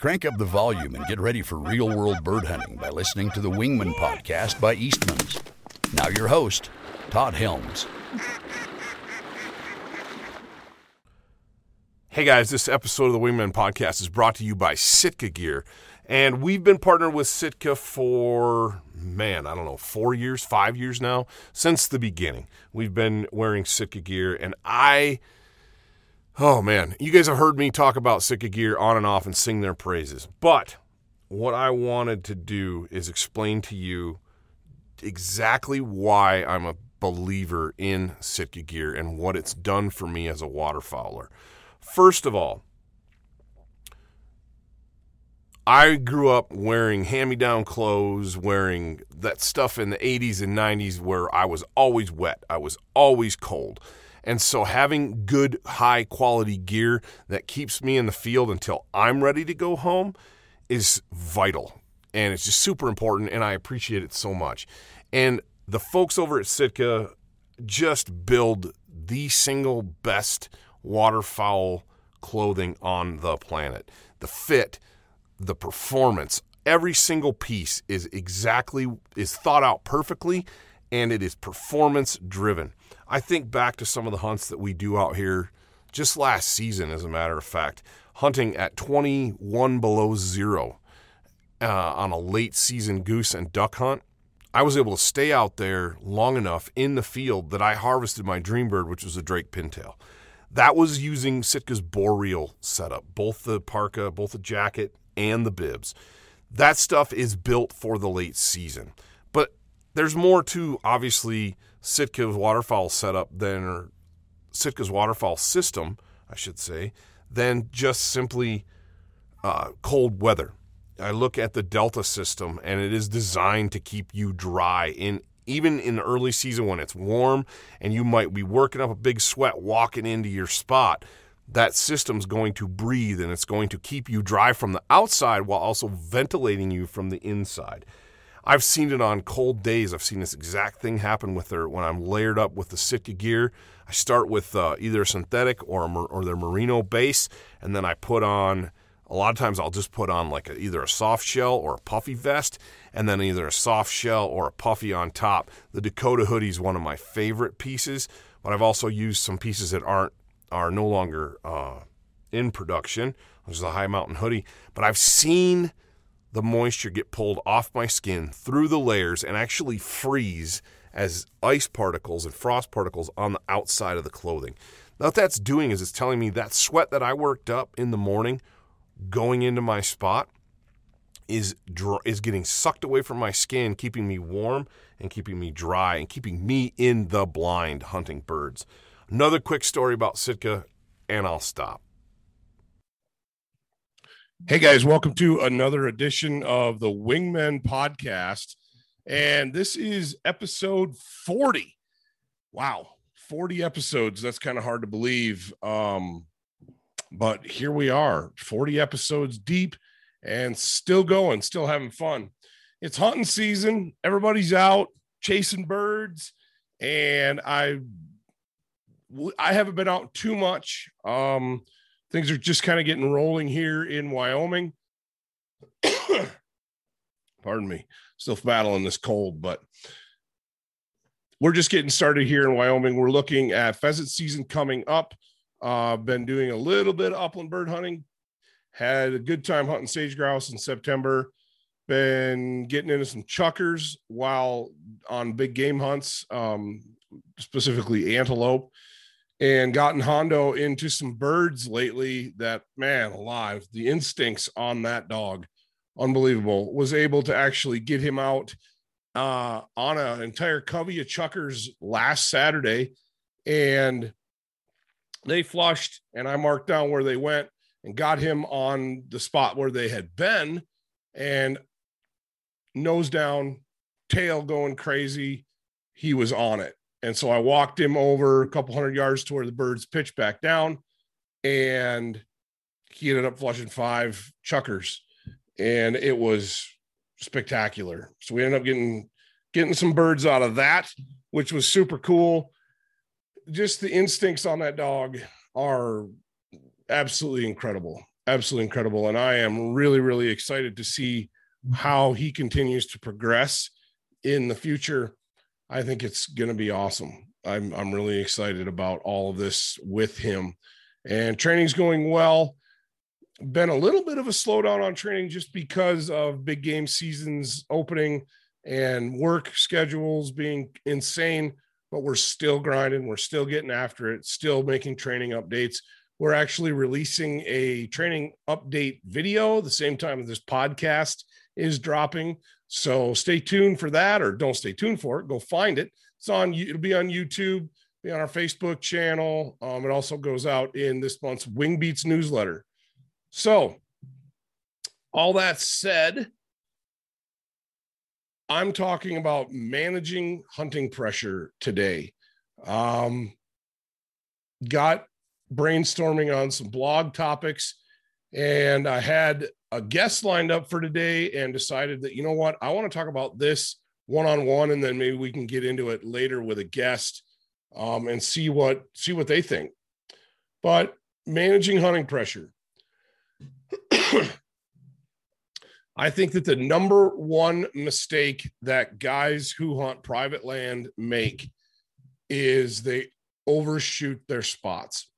Crank up the volume and get ready for real-world bird hunting by listening to the Wingman Podcast by Eastmans. Now your host, Todd Helms. Hey guys, this episode of the Wingman Podcast is brought to you by Sitka Gear. And we've been partnered with Sitka for, 4 years, 5 years now, since the beginning. We've been wearing Sitka Gear, and you guys have heard me talk about Sitka Gear on and off and sing their praises. But what I wanted to do is explain to you exactly why I'm a believer in Sitka Gear and what it's done for me as a waterfowler. First of all, I grew up wearing hand-me-down clothes, wearing that stuff in the 80s and 90s where I was always wet. I was always cold. And so having good, high-quality gear that keeps me in the field until I'm ready to go home is vital. And it's just super important, and I appreciate it so much. And the folks over at Sitka just build the single best waterfowl clothing on the planet. The fit, the performance, every single piece is thought out perfectly, and it is performance-driven. I think back to some of the hunts that we do out here just last season, as a matter of fact, hunting at 21 below zero on a late-season goose and duck hunt. I was able to stay out there long enough in the field that I harvested my dream bird, which was a Drake pintail. That was using Sitka's bore reel setup, both the parka, both the jacket, and the bibs. That stuff is built for the late season. But there's more to, obviously, Sitka's waterfowl system, I should say, than just simply cold weather. I look at the Delta system, and it is designed to keep you dry even in the early season when it's warm and you might be working up a big sweat walking into your spot. That system's going to breathe, and it's going to keep you dry from the outside while also ventilating you from the inside. I've seen it on cold days. I've seen this exact thing happen with when I'm layered up with the Sitka Gear. I start with either a synthetic or their merino base, and then I put on, a lot of times I'll just put on either a soft shell or a puffy vest, and then either a soft shell or a puffy on top. The Dakota hoodie is one of my favorite pieces, but I've also used some pieces that are no longer in production, which is a high mountain hoodie. But I've seen the moisture get pulled off my skin through the layers and actually freeze as ice particles and frost particles on the outside of the clothing. Now what that's doing is it's telling me that sweat that I worked up in the morning going into my spot is getting sucked away from my skin, keeping me warm and keeping me dry and keeping me in the blind hunting birds. Another quick story about Sitka, and I'll stop. Hey guys, welcome to another edition of the Wingman Podcast, and this is episode 40. Wow, 40 episodes. That's kind of hard to believe, but here we are, 40 episodes deep and still going, still having fun. It's hunting season. Everybody's out chasing birds, and I haven't been out too much. Things are just kind of getting rolling here in Wyoming. Pardon me, still battling this cold, but we're just getting started here in Wyoming. We're looking at pheasant season coming up. Been doing a little bit of upland bird hunting. Had a good time hunting sage grouse in September. Been getting into some chuckers while on big game hunts, specifically antelope. And gotten Hondo into some birds lately that, man alive, the instincts on that dog, unbelievable. Was able to actually get him out on an entire covey of chuckers last Saturday. And they flushed, and I marked down where they went and got him on the spot where they had been. And nose down, tail going crazy, he was on it. And so I walked him over a couple hundred yards to where the birds pitched back down, and he ended up flushing 5 chuckers, and it was spectacular. So we ended up getting some birds out of that, which was super cool. Just the instincts on that dog are absolutely incredible. absolutely incredible. And I am really, really excited to see how he continues to progress in the future. I think it's going to be awesome. I'm really excited about all of this with him, and training's going well. Been a little bit of a slowdown on training just because of big game seasons opening and work schedules being insane, but we're still grinding. We're still getting after it, still making training updates. We're actually releasing a training update video the same time this podcast is dropping. So stay tuned for that, or don't stay tuned for it. Go find it. It's on, it'll be on YouTube, be on our Facebook channel. It also goes out in this month's Wing Beats newsletter. So all that said, I'm talking about managing hunting pressure today. Got brainstorming on some blog topics, and I had a guest lined up for today and decided that, you know what, I want to talk about this one-on-one, and then maybe we can get into it later with a guest and see what they think. But managing hunting pressure. I think that the number one mistake that guys who hunt private land make is they overshoot their spots.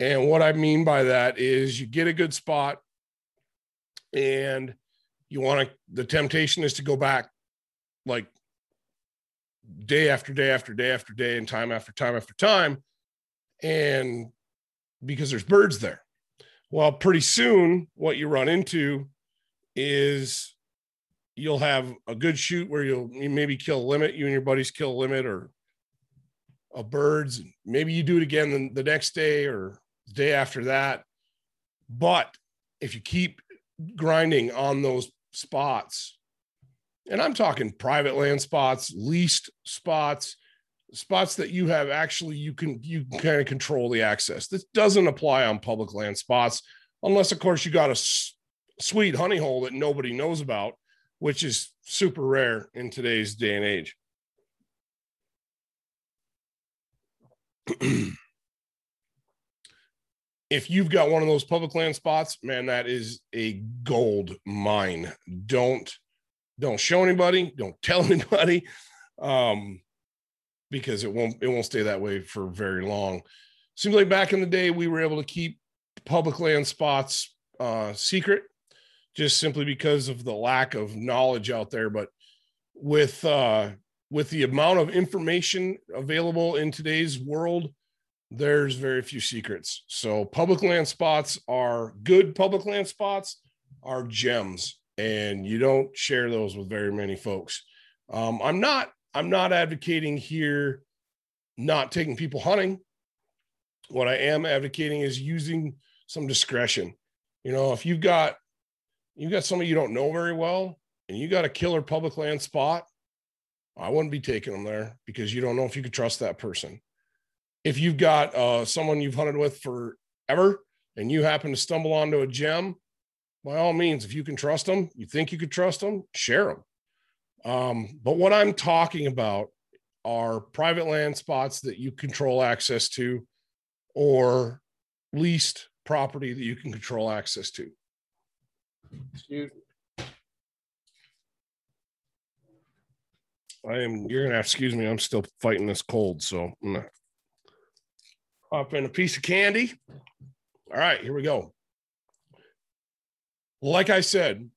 And what I mean by that is you get a good spot and you want to, the temptation is to go back like day after day after day after day and time after time after time. And because there's birds there. Well, pretty soon what you run into is you'll have a good shoot where you maybe kill a limit, you and your buddies kill a limit or a birds. Maybe you do it again the next day or the day after that. But if you keep grinding on those spots, and I'm talking private land spots, leased spots, spots that you have actually, you can kind of control the access. This doesn't apply on public land spots, unless of course you got a sweet honey hole that nobody knows about, which is super rare in today's day and age. If you've got one of those public land spots, man, that is a gold mine. Don't show anybody, don't tell anybody, because it won't stay that way for very long. Seems like back in the day, we were able to keep public land spots secret, just simply because of the lack of knowledge out there. But with the amount of information available in today's world, there's very few secrets. So public land spots are good. Public land spots are gems, and you don't share those with very many folks. I'm not advocating here not taking people hunting. What I am advocating is using some discretion. You know, if you've got somebody you don't know very well and you got a killer public land spot, I wouldn't be taking them there because you don't know if you could trust that person. If you've got someone you've hunted with forever and you happen to stumble onto a gem, by all means, if you can trust them, you think you could trust them, share them. But what I'm talking about are private land spots that you control access to, or leased property that you can control access to. Excuse me. You're going to have to excuse me. I'm still fighting this cold. So I'm going to hop in a piece of candy. All right, here we go. Like I said,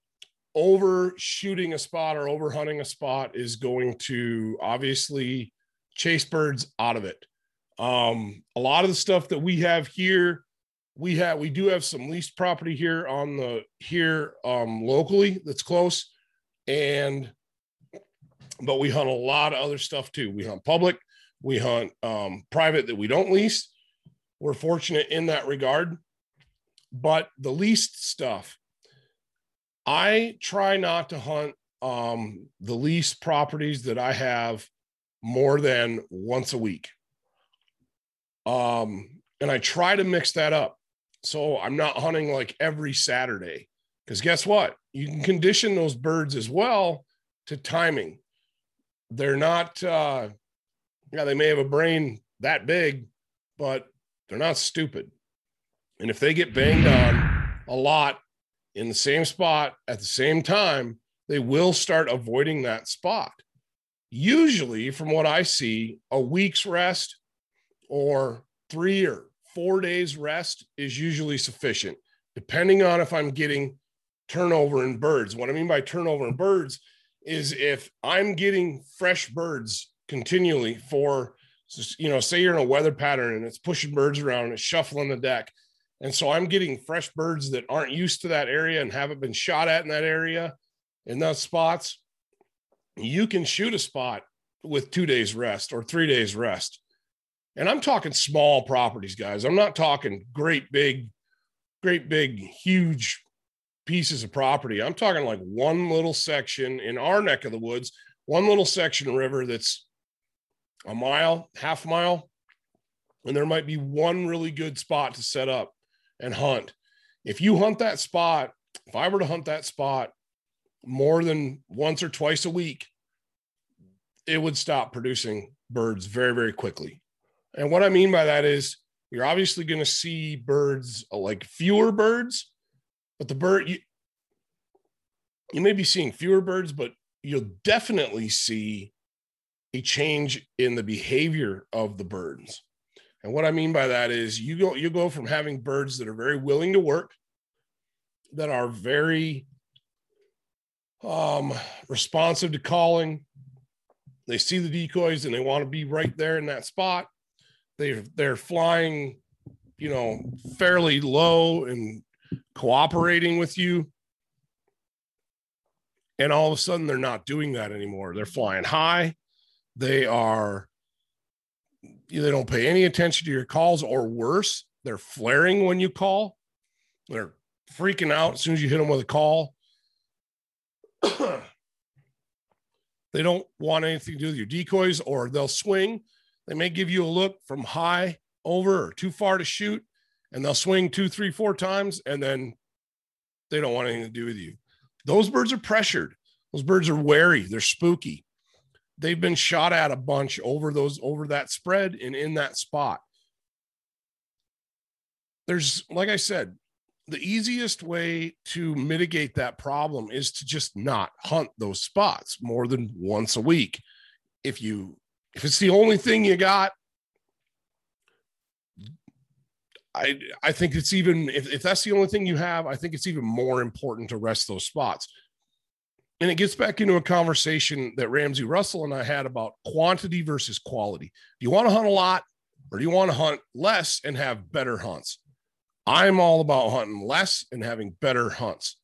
overshooting a spot or overhunting a spot is going to obviously chase birds out of it. A lot of the stuff that we have here, we do have some leased property here on the locally that's close, but we hunt a lot of other stuff too. We hunt public, we hunt private that we don't lease. We're fortunate in that regard, but the leased stuff, I try not to hunt the lease properties that I have more than once a week. And I try to mix that up. So I'm not hunting like every Saturday, because guess what? You can condition those birds as well to timing. They're not, they may have a brain that big, but they're not stupid. And if they get banged on a lot in the same spot at the same time, they will start avoiding that spot. Usually, from what I see, a week's rest or 3 or 4 days rest is usually sufficient, depending on if I'm getting turnover in birds. What I mean by turnover in birds is if I'm getting fresh birds continually for, you know, say you're in a weather pattern and it's pushing birds around and it's shuffling the deck. And so I'm getting fresh birds that aren't used to that area and haven't been shot at in that area, in those spots. You can shoot a spot with 2 days rest or 3 days rest. And I'm talking small properties, guys. I'm not talking great, big, huge pieces of property. I'm talking like one little section in our neck of the woods, one little section of river that's a mile, half mile, and there might be one really good spot to set up and hunt. If you hunt that spot, if I were to hunt that spot more than once or twice a week, it would stop producing birds very, very quickly. And what I mean by that is you're obviously going to see birds, like fewer birds, but the bird, you may be seeing fewer birds, but you'll definitely see a change in the behavior of the birds. And what I mean by that is you go from having birds that are very willing to work, that are very responsive to calling. They see the decoys and they want to be right there in that spot. They're flying, you know, fairly low and cooperating with you. And all of a sudden they're not doing that anymore. They're flying high. They don't pay any attention to your calls, or worse, they're flaring when you call. They're freaking out as soon as you hit them with a call. They don't want anything to do with your decoys, or they'll swing. They may give you a look from high over or too far to shoot, and they'll swing 2, 3, 4 times, and then they don't want anything to do with you. Those birds are pressured. Those birds are wary. They're spooky. They've been shot at a bunch over that spread and in that spot. There's, like I said, the easiest way to mitigate that problem is to just not hunt those spots more than once a week. If it's the only thing you got, I think it's even, if that's the only thing you have, I think it's even more important to rest those spots. And it gets back into a conversation that Ramsey Russell and I had about quantity versus quality. Do you want to hunt a lot, or do you want to hunt less and have better hunts? I'm all about hunting less and having better hunts.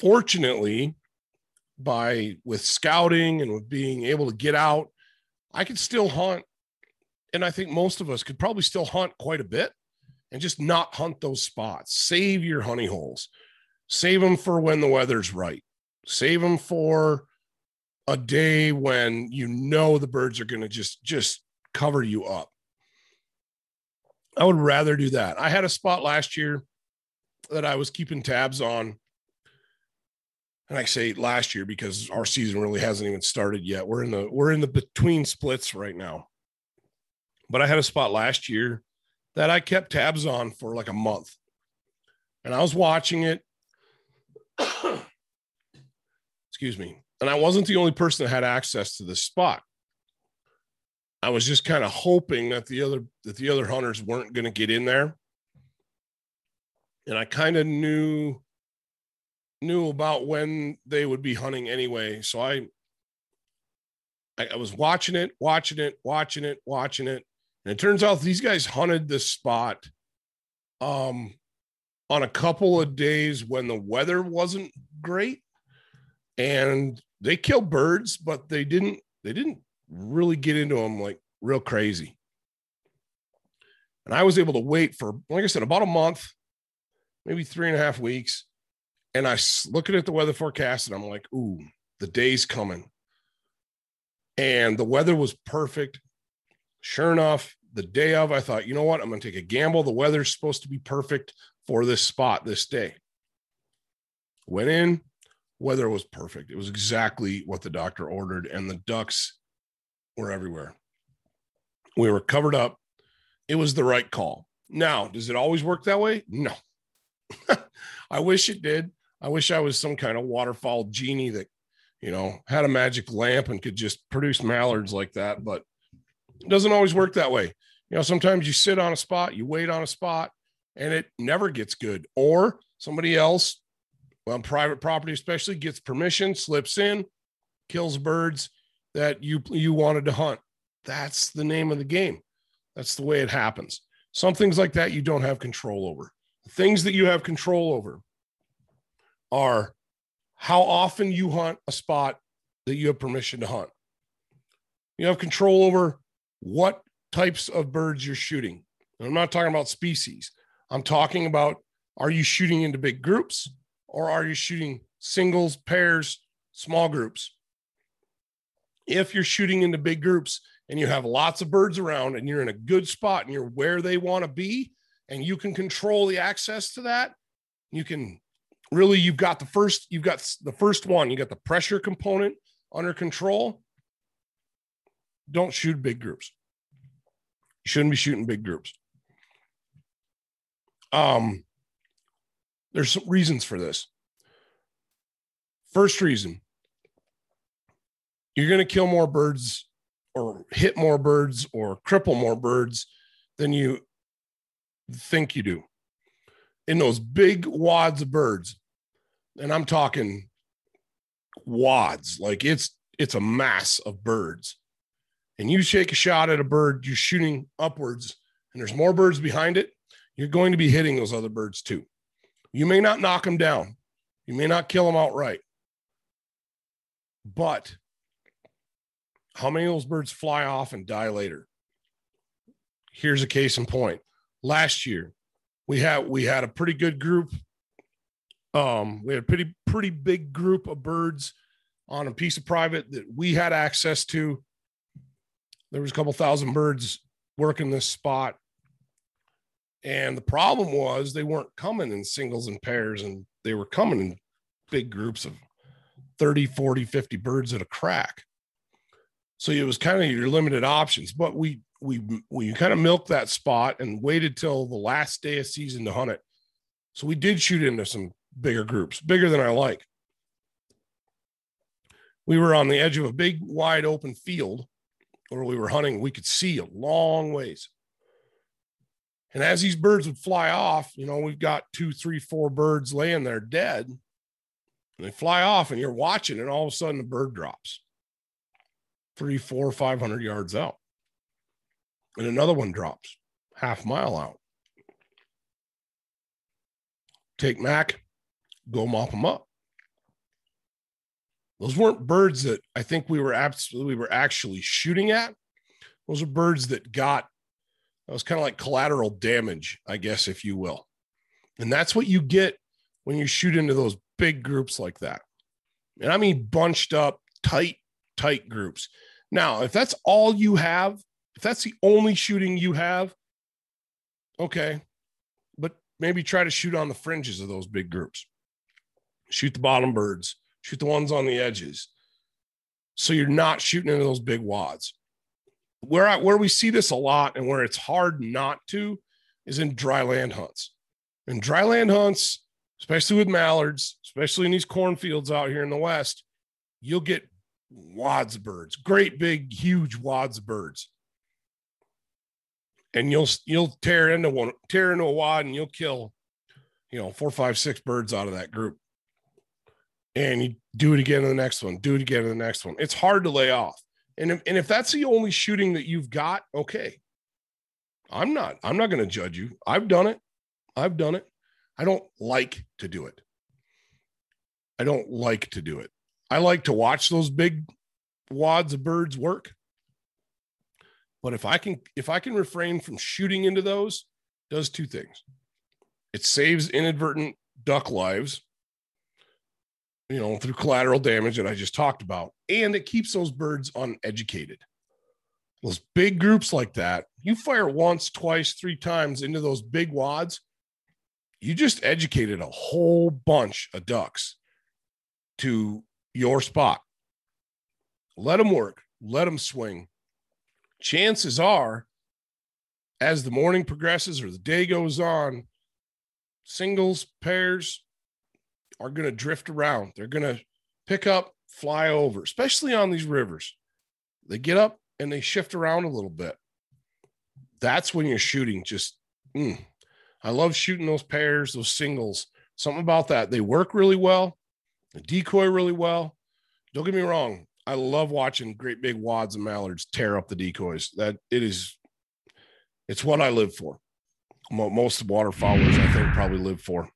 Fortunately, with scouting and with being able to get out, I could still hunt. And I think most of us could probably still hunt quite a bit and just not hunt those spots. Save your honey holes. Save them for when the weather's right. Save them for a day when you know the birds are going to just cover you up. I would rather do that. I had a spot last year that I was keeping tabs on. And I say last year because our season really hasn't even started yet. We're in the between splits right now. But I had a spot last year that I kept tabs on for like a month. And I was watching it. Excuse me. And I wasn't the only person that had access to this spot. I was just kind of hoping that the other hunters weren't going to get in there. And I kind of knew about when they would be hunting anyway. So I was watching it. And it turns out these guys hunted this spot on a couple of days when the weather wasn't great, and they killed birds, but they didn't really get into them like real crazy. And I was able to wait for, like I said, about a month, maybe 3.5 weeks. And I looking at the weather forecast and I'm like, ooh, the day's coming. And the weather was perfect. Sure enough, the day of, I thought, you know what? I'm going to take a gamble. The weather's supposed to be perfect for this spot this day. Went in, weather was perfect. It was exactly what the doctor ordered, and the ducks were everywhere. We were covered up. It was the right call. Now, does it always work that way? No. I wish it did. I wish I was some kind of waterfowl genie that, you know, had a magic lamp and could just produce mallards like that, but it doesn't always work that way. You know, sometimes you sit on a spot, you wait on a spot, and it never gets good. Or somebody else, on private property especially, gets permission, slips in, kills birds that you wanted to hunt. That's the name of the game. That's the way it happens. Some things like that you don't have control over. The things that you have control over are how often you hunt a spot that you have permission to hunt. You have control over what types of birds you're shooting. And I'm not talking about species. I'm talking about, are you shooting into big groups, or are you shooting singles, pairs, small groups? If you're shooting into big groups and you have lots of birds around and you're in a good spot and you're where they want to be and you can control the access to that, you can really, you've got the first one, you got the pressure component under control. Don't shoot big groups. You shouldn't be shooting big groups. There's some reasons for this. First reason, you're going to kill more birds or hit more birds or cripple more birds than you think you do. In those big wads of birds, and I'm talking wads, like it's a mass of birds. And you take a shot at a bird, you're shooting upwards, and there's more birds behind it, you're going to be hitting those other birds too. You may not knock them down. You may not kill them outright. But how many of those birds fly off and die later? Here's a case in point. Last year, we had a pretty good group. We had a pretty big group of birds on a piece of private that we had access to. There was a couple thousand birds working this spot. And the problem was they weren't coming in singles and pairs, and they were coming in big groups of 30, 40, 50 birds at a crack. So it was kind of your limited options, but we kind of milked that spot and waited till the last day of season to hunt it. So we did shoot into some bigger groups, bigger than I like. We were on the edge of a big, wide open field where we were hunting. We could see a long ways. And as these birds would fly off, you know, we've got 2, 3, 4 birds laying there dead, and they fly off and you're watching, and all of a sudden the bird drops 3, 4, 500 yards out. And another one drops half mile out. Take Mac, go mop them up. Those weren't birds that I think we were actually shooting at. Those are birds that was kind of like collateral damage, I guess, if you will. And that's what you get when you shoot into those big groups like that. And I mean, bunched up, tight groups. Now, if that's all you have, if that's the only shooting you have, okay, but maybe try to shoot on the fringes of those big groups. Shoot the bottom birds, shoot the ones on the edges. So you're not shooting into those big wads. Where we see this a lot and where it's hard not to is in dry land hunts. In dry land hunts, especially with mallards, especially in these cornfields out here in the West, you'll get wads of birds, great big huge wads of birds, and you'll tear into a wad and you'll kill, you know, 4, 5, 6 birds out of that group, and you do it again in the next one, do it again in the next one. It's hard to lay off. And if that's the only shooting that you've got, okay, I'm not going to judge you. I've done it. I don't like to do it. I like to watch those big wads of birds work. But if I can refrain from shooting into those, it does two things. It saves inadvertent duck lives, you know, through collateral damage that I just talked about. And it keeps those birds uneducated. Those big groups like that, you fire once, twice, 3 times into those big wads, you just educated a whole bunch of ducks to your spot. Let them work. Let them swing. Chances are as the morning progresses or the day goes on, singles, pairs are going to drift around. They're going to pick up, fly over, especially on these rivers. They get up and they shift around a little bit. That's when you're shooting. I love shooting those pairs, those singles. Something about that. They work really well. They decoy really well. Don't get me wrong. I love watching great big wads of mallards tear up the decoys. It's what I live for. Most waterfowlers, I think, probably live for.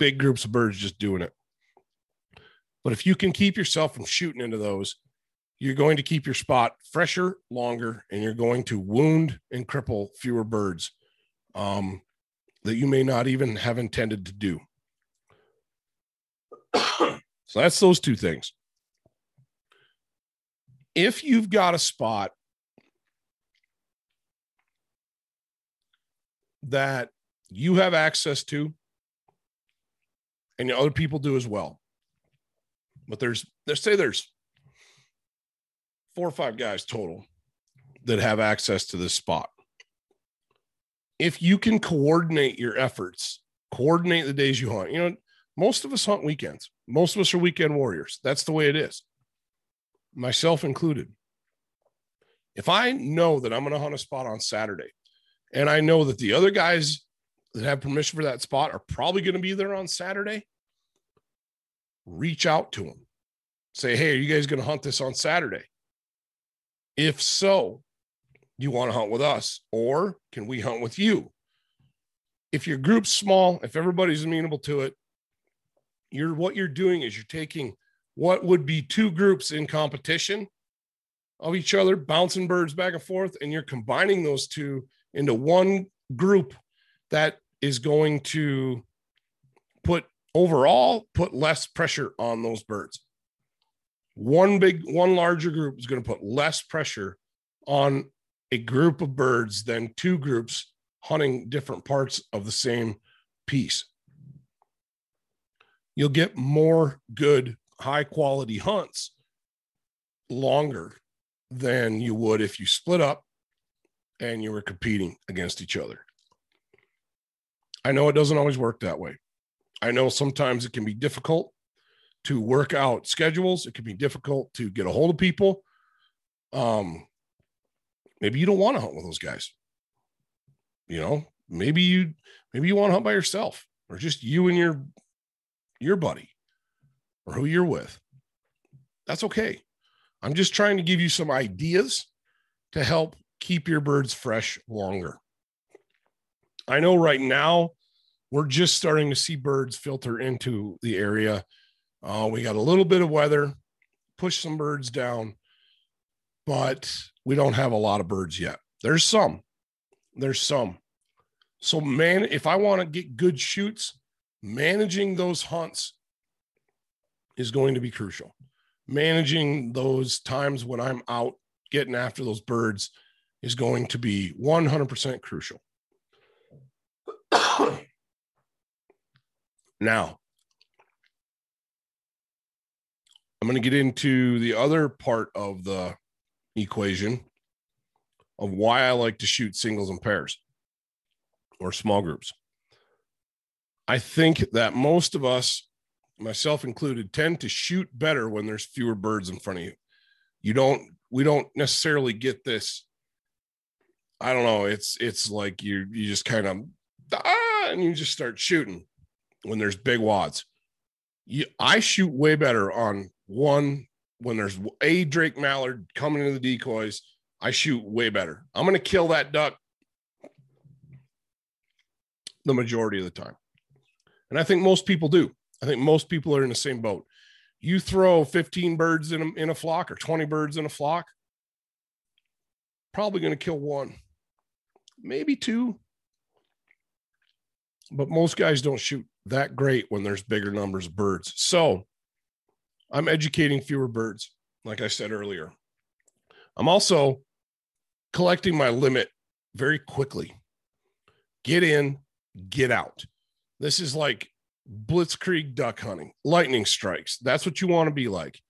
Big groups of birds just doing it. But if you can keep yourself from shooting into those, you're going to keep your spot fresher, longer, and you're going to wound and cripple fewer birds that you may not even have intended to do. So that's those two things. If you've got a spot that you have access to and other people do as well, but there's 4 or 5 guys total that have access to this spot. If you can coordinate your efforts, coordinate the days you hunt, most of us hunt weekends. Most of us are weekend warriors. That's the way it is, myself included. If I know that I'm going to hunt a spot on Saturday, and I know that the other guys that have permission for that spot are probably going to be there on Saturday, reach out to them. Say, hey, are you guys going to hunt this on Saturday? If so, do you want to hunt with us, or can we hunt with you? If your group's small, if everybody's amenable to it, what you're doing is you're taking what would be 2 groups in competition of each other, bouncing birds back and forth, and you're combining those 2 into one group that is going to put less pressure on those birds. One larger group is going to put less pressure on a group of birds than 2 groups hunting different parts of the same piece. You'll get more good, high-quality hunts longer than you would if you split up and you were competing against each other. I know it doesn't always work that way. I know sometimes it can be difficult to work out schedules. It can be difficult to get a hold of people. Maybe you don't want to hunt with those guys. Maybe you want to hunt by yourself, or just you and your buddy, or who you're with. That's okay. I'm just trying to give you some ideas to help keep your birds fresh longer. I know right now we're just starting to see birds filter into the area. We got a little bit of weather, pushed some birds down, but we don't have a lot of birds yet. There's some. So, man, if I want to get good shoots, managing those hunts is going to be crucial. Managing those times when I'm out getting after those birds is going to be 100% crucial. Now, I'm going to get into the other part of the equation of why I like to shoot singles and pairs or small groups. I think that most of us, myself included, tend to shoot better when there's fewer birds in front of you. We don't necessarily get this. I don't know. It's like you just kind of, and you just start shooting when there's big wads. I shoot way better on one. When there's a Drake mallard coming into the decoys, I shoot way better. I'm going to kill that duck the majority of the time. And I think most people do. I think most people are in the same boat. You throw 15 birds in a flock or 20 birds in a flock, probably going to kill 1, maybe 2. But most guys don't shoot that great when there's bigger numbers of birds. So I'm educating fewer birds, like I said earlier. I'm also collecting my limit very quickly. Get in, get out. This is like blitzkrieg duck hunting, lightning strikes. That's what you want to be like.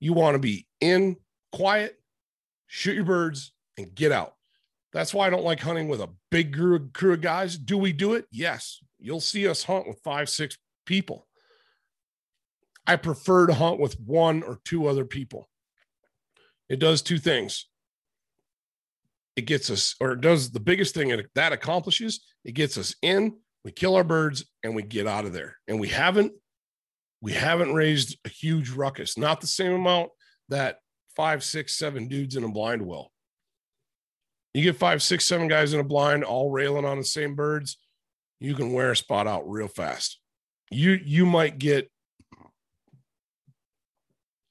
You want to be in, quiet, shoot your birds, and get out. That's why I don't like hunting with a big crew of guys. Do we do it? Yes. You'll see us hunt with 5-6 people. I prefer to hunt with 1 or 2 other people. It does 2 things. It gets us, or it does the biggest thing that accomplishes. It gets us in, we kill our birds, and we get out of there. And we haven't raised a huge ruckus. Not the same amount that 5, 6, 7 dudes in a blind will. You get 5, 6, 7 guys in a blind, all railing on the same birds, you can wear a spot out real fast. You might get,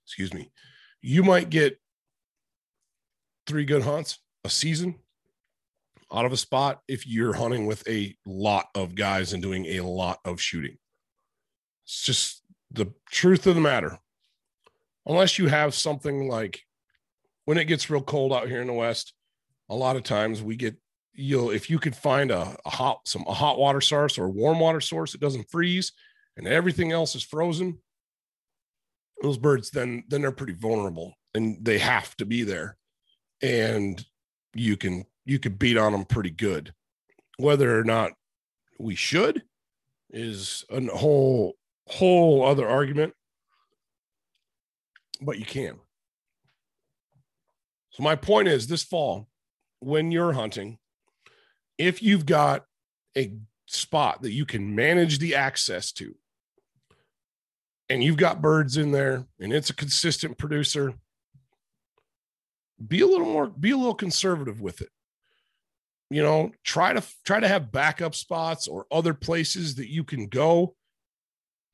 excuse me, you might get 3 good hunts a season out of a spot if you're hunting with a lot of guys and doing a lot of shooting. It's just the truth of the matter. Unless you have something like, when it gets real cold out here in the West, a lot of times we get, if you could find a hot water source or warm water source that doesn't freeze and everything else is frozen, those birds then they're pretty vulnerable and they have to be there. And you can beat on them pretty good. Whether or not we should is a whole other argument, but you can. So my point is, this fall, when you're hunting, if you've got a spot that you can manage the access to, and you've got birds in there and it's a consistent producer, be a little conservative with it. You know, try to have backup spots or other places that you can go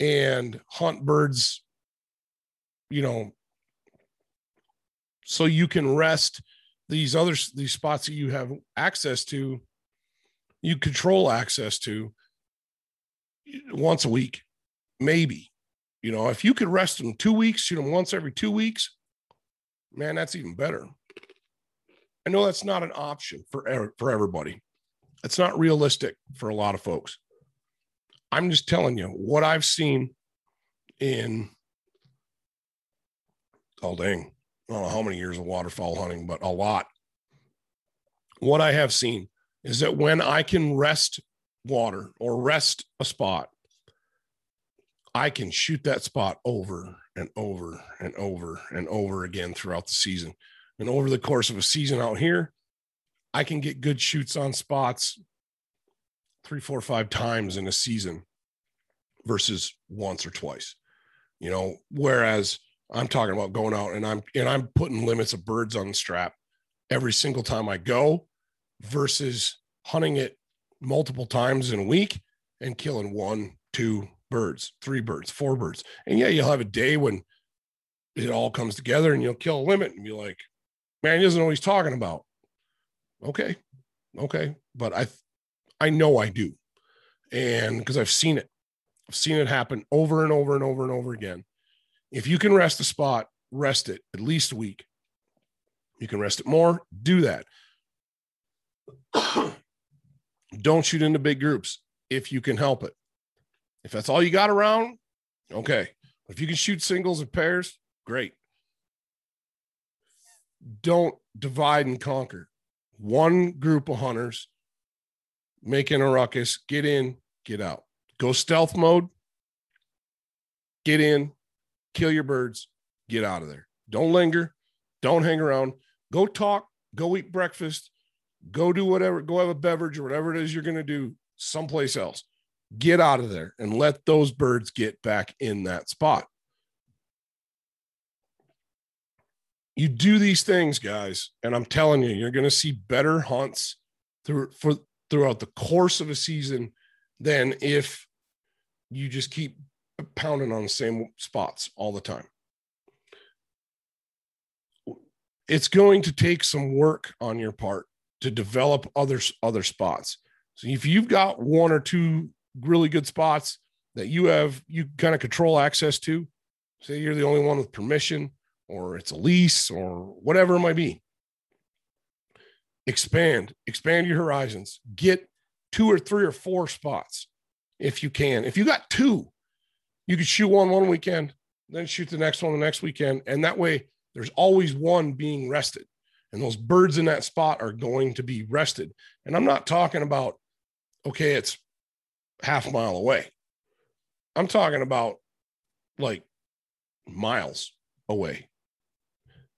and hunt birds, you know, so you can rest these spots that you have access to, you control access to once a week, maybe. You know, if you could rest them 2 weeks, shoot them once every 2 weeks, man, that's even better. I know that's not an option for everybody. It's not realistic for a lot of folks. I'm just telling you what I've seen in, oh dang, I don't know how many years of waterfowl hunting, but a lot. What I have seen is that when I can rest water or rest a spot, I can shoot that spot over and over and over and over again throughout the season. And over the course of a season out here, I can get good shoots on spots 3, 4, 5 times in a season versus once or twice, you know, whereas I'm talking about going out and I'm putting limits of birds on the strap every single time I go versus hunting it multiple times in a week and killing 1, 2 birds, 3 birds, 4 birds. And yeah, you'll have a day when it all comes together and you'll kill a limit and be like, man, he doesn't know what he's talking about. Okay. But I know I do. And because I've seen it happen over and over and over and over again. If you can rest the spot, rest it at least a week. You can rest it more, do that. Don't shoot into big groups if you can help it. If that's all you got around, okay. If you can shoot singles and pairs, great. Don't divide and conquer. One group of hunters making a ruckus, get in, get out. Go stealth mode, get in, kill your birds, get out of there. Don't linger, don't hang around. Go talk, go eat breakfast, go do whatever, go have a beverage or whatever it is you're going to do someplace else. Get out of there and let those birds get back in that spot. You do these things, guys, and I'm telling you, you're going to see better hunts throughout the course of a season than if you just keep pounding on the same spots all the time. It's going to take some work on your part to develop other spots. So if you've got 1 or 2 really good spots that you kind of control access to, say you're the only one with permission or it's a lease or whatever it might be, expand your horizons, get 2 or 3 or 4 spots. If you can, if you got 2, you could shoot one weekend, then shoot the next one the next weekend. And that way there's always one being rested. and those birds in that spot are going to be rested. And I'm not talking about, okay, it's half a mile away. I'm talking about like miles away.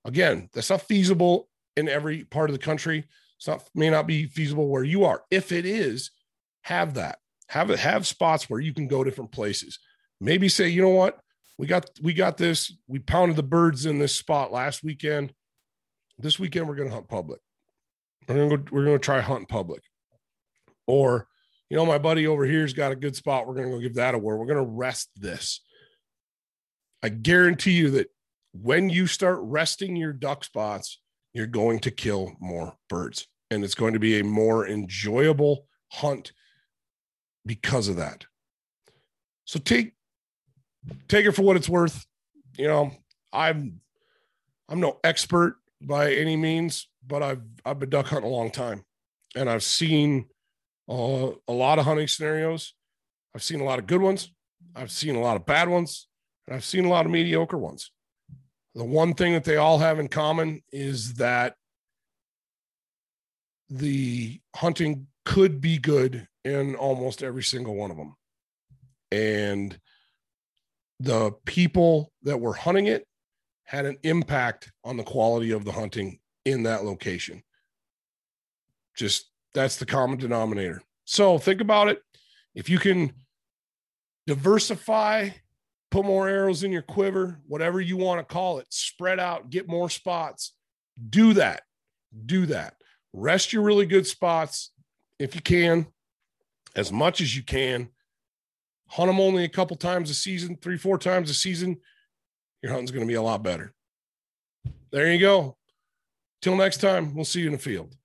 Again, that's not feasible in every part of the country. It's not, may not be feasible where you are. If it is, have that. Have spots where you can go different places. Maybe say, you know what? We got this. We pounded the birds in this spot last weekend. This weekend we're going to hunt public. We're going to try hunt public. Or, you know, my buddy over here's got a good spot. We're going to go give that a whirl. We're going to rest this. I guarantee you that when you start resting your duck spots, you're going to kill more birds, and it's going to be a more enjoyable hunt because of that. So take it for what it's worth. You know, I'm no expert by any means, but I've been duck hunting a long time, and I've seen a lot of hunting scenarios. I've seen a lot of good ones. I've seen a lot of bad ones, and I've seen a lot of mediocre ones. The one thing that they all have in common is that the hunting could be good in almost every single one of them. And the people that were hunting it had an impact on the quality of the hunting in that location. Just that's the common denominator. So think about it. If you can diversify, put more arrows in your quiver, whatever you want to call it, spread out, get more spots, do that. Rest your really good spots if you can, as much as you can. Hunt them only a couple times a season, 3-4 times a season. Your hunting's going to be a lot better. There you go. Till next time, we'll see you in the field.